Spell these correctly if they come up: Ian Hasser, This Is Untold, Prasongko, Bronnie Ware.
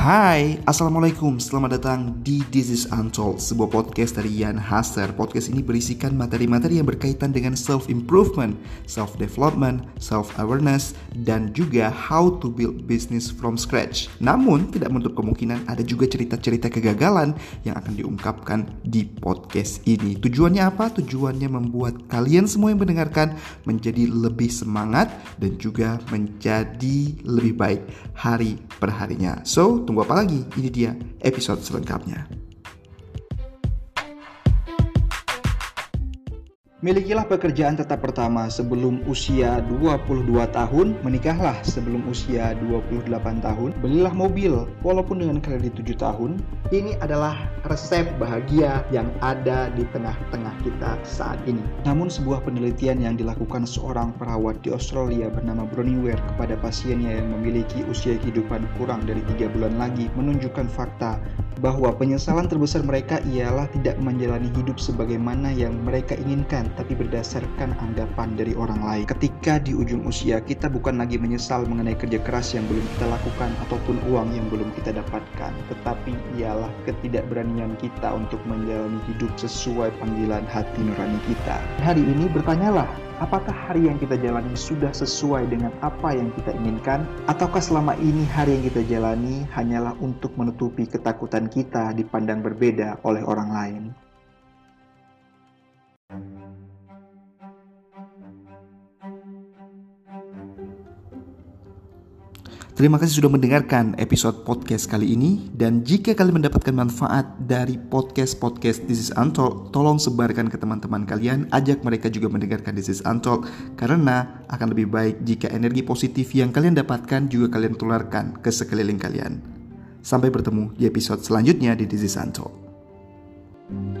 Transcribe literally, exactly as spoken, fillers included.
Hai, Assalamualaikum, selamat datang di This Is Untold, sebuah podcast dari Ian Hasser. Podcast ini berisikan materi-materi yang berkaitan dengan self-improvement, self-development, self-awareness, dan juga how to build business from scratch. Namun, tidak menutup kemungkinan ada juga cerita-cerita kegagalan yang akan diungkapkan di podcast ini. Tujuannya apa? Tujuannya membuat kalian semua yang mendengarkan menjadi lebih semangat dan juga menjadi lebih baik hari perharinya. So, tunggu apa lagi? Ini dia episode selengkapnya. Milikilah pekerjaan tetap pertama sebelum usia dua puluh dua tahun, menikahlah sebelum usia dua puluh delapan tahun, belilah mobil walaupun dengan kredit tujuh tahun. Ini adalah resep bahagia yang ada di tengah-tengah kita saat ini. Namun sebuah penelitian yang dilakukan seorang perawat di Australia bernama Bronnie Ware kepada pasiennya yang memiliki usia kehidupan kurang dari tiga bulan lagi menunjukkan fakta bahwa penyesalan terbesar mereka ialah tidak menjalani hidup sebagaimana yang mereka inginkan, tapi berdasarkan anggapan dari orang lain. Ketika di ujung usia, kita bukan lagi menyesal mengenai kerja keras yang belum kita lakukan ataupun uang yang belum kita dapatkan, tetapi ialah ketidakberanian kita untuk menjalani hidup sesuai panggilan hati nurani kita. Hari ini bertanyalah, apakah hari yang kita jalani sudah sesuai dengan apa yang kita inginkan? Ataukah selama ini hari yang kita jalani hanyalah untuk menutupi ketakutan kita dipandang berbeda oleh orang lain? Terima kasih sudah mendengarkan episode podcast kali ini, dan jika kalian mendapatkan manfaat dari podcast-podcast This Is Untold, tolong sebarkan ke teman-teman kalian, ajak mereka juga mendengarkan This Is Untold, karena akan lebih baik jika energi positif yang kalian dapatkan juga kalian tularkan ke sekeliling kalian. Sampai bertemu di episode selanjutnya di This Is Untold.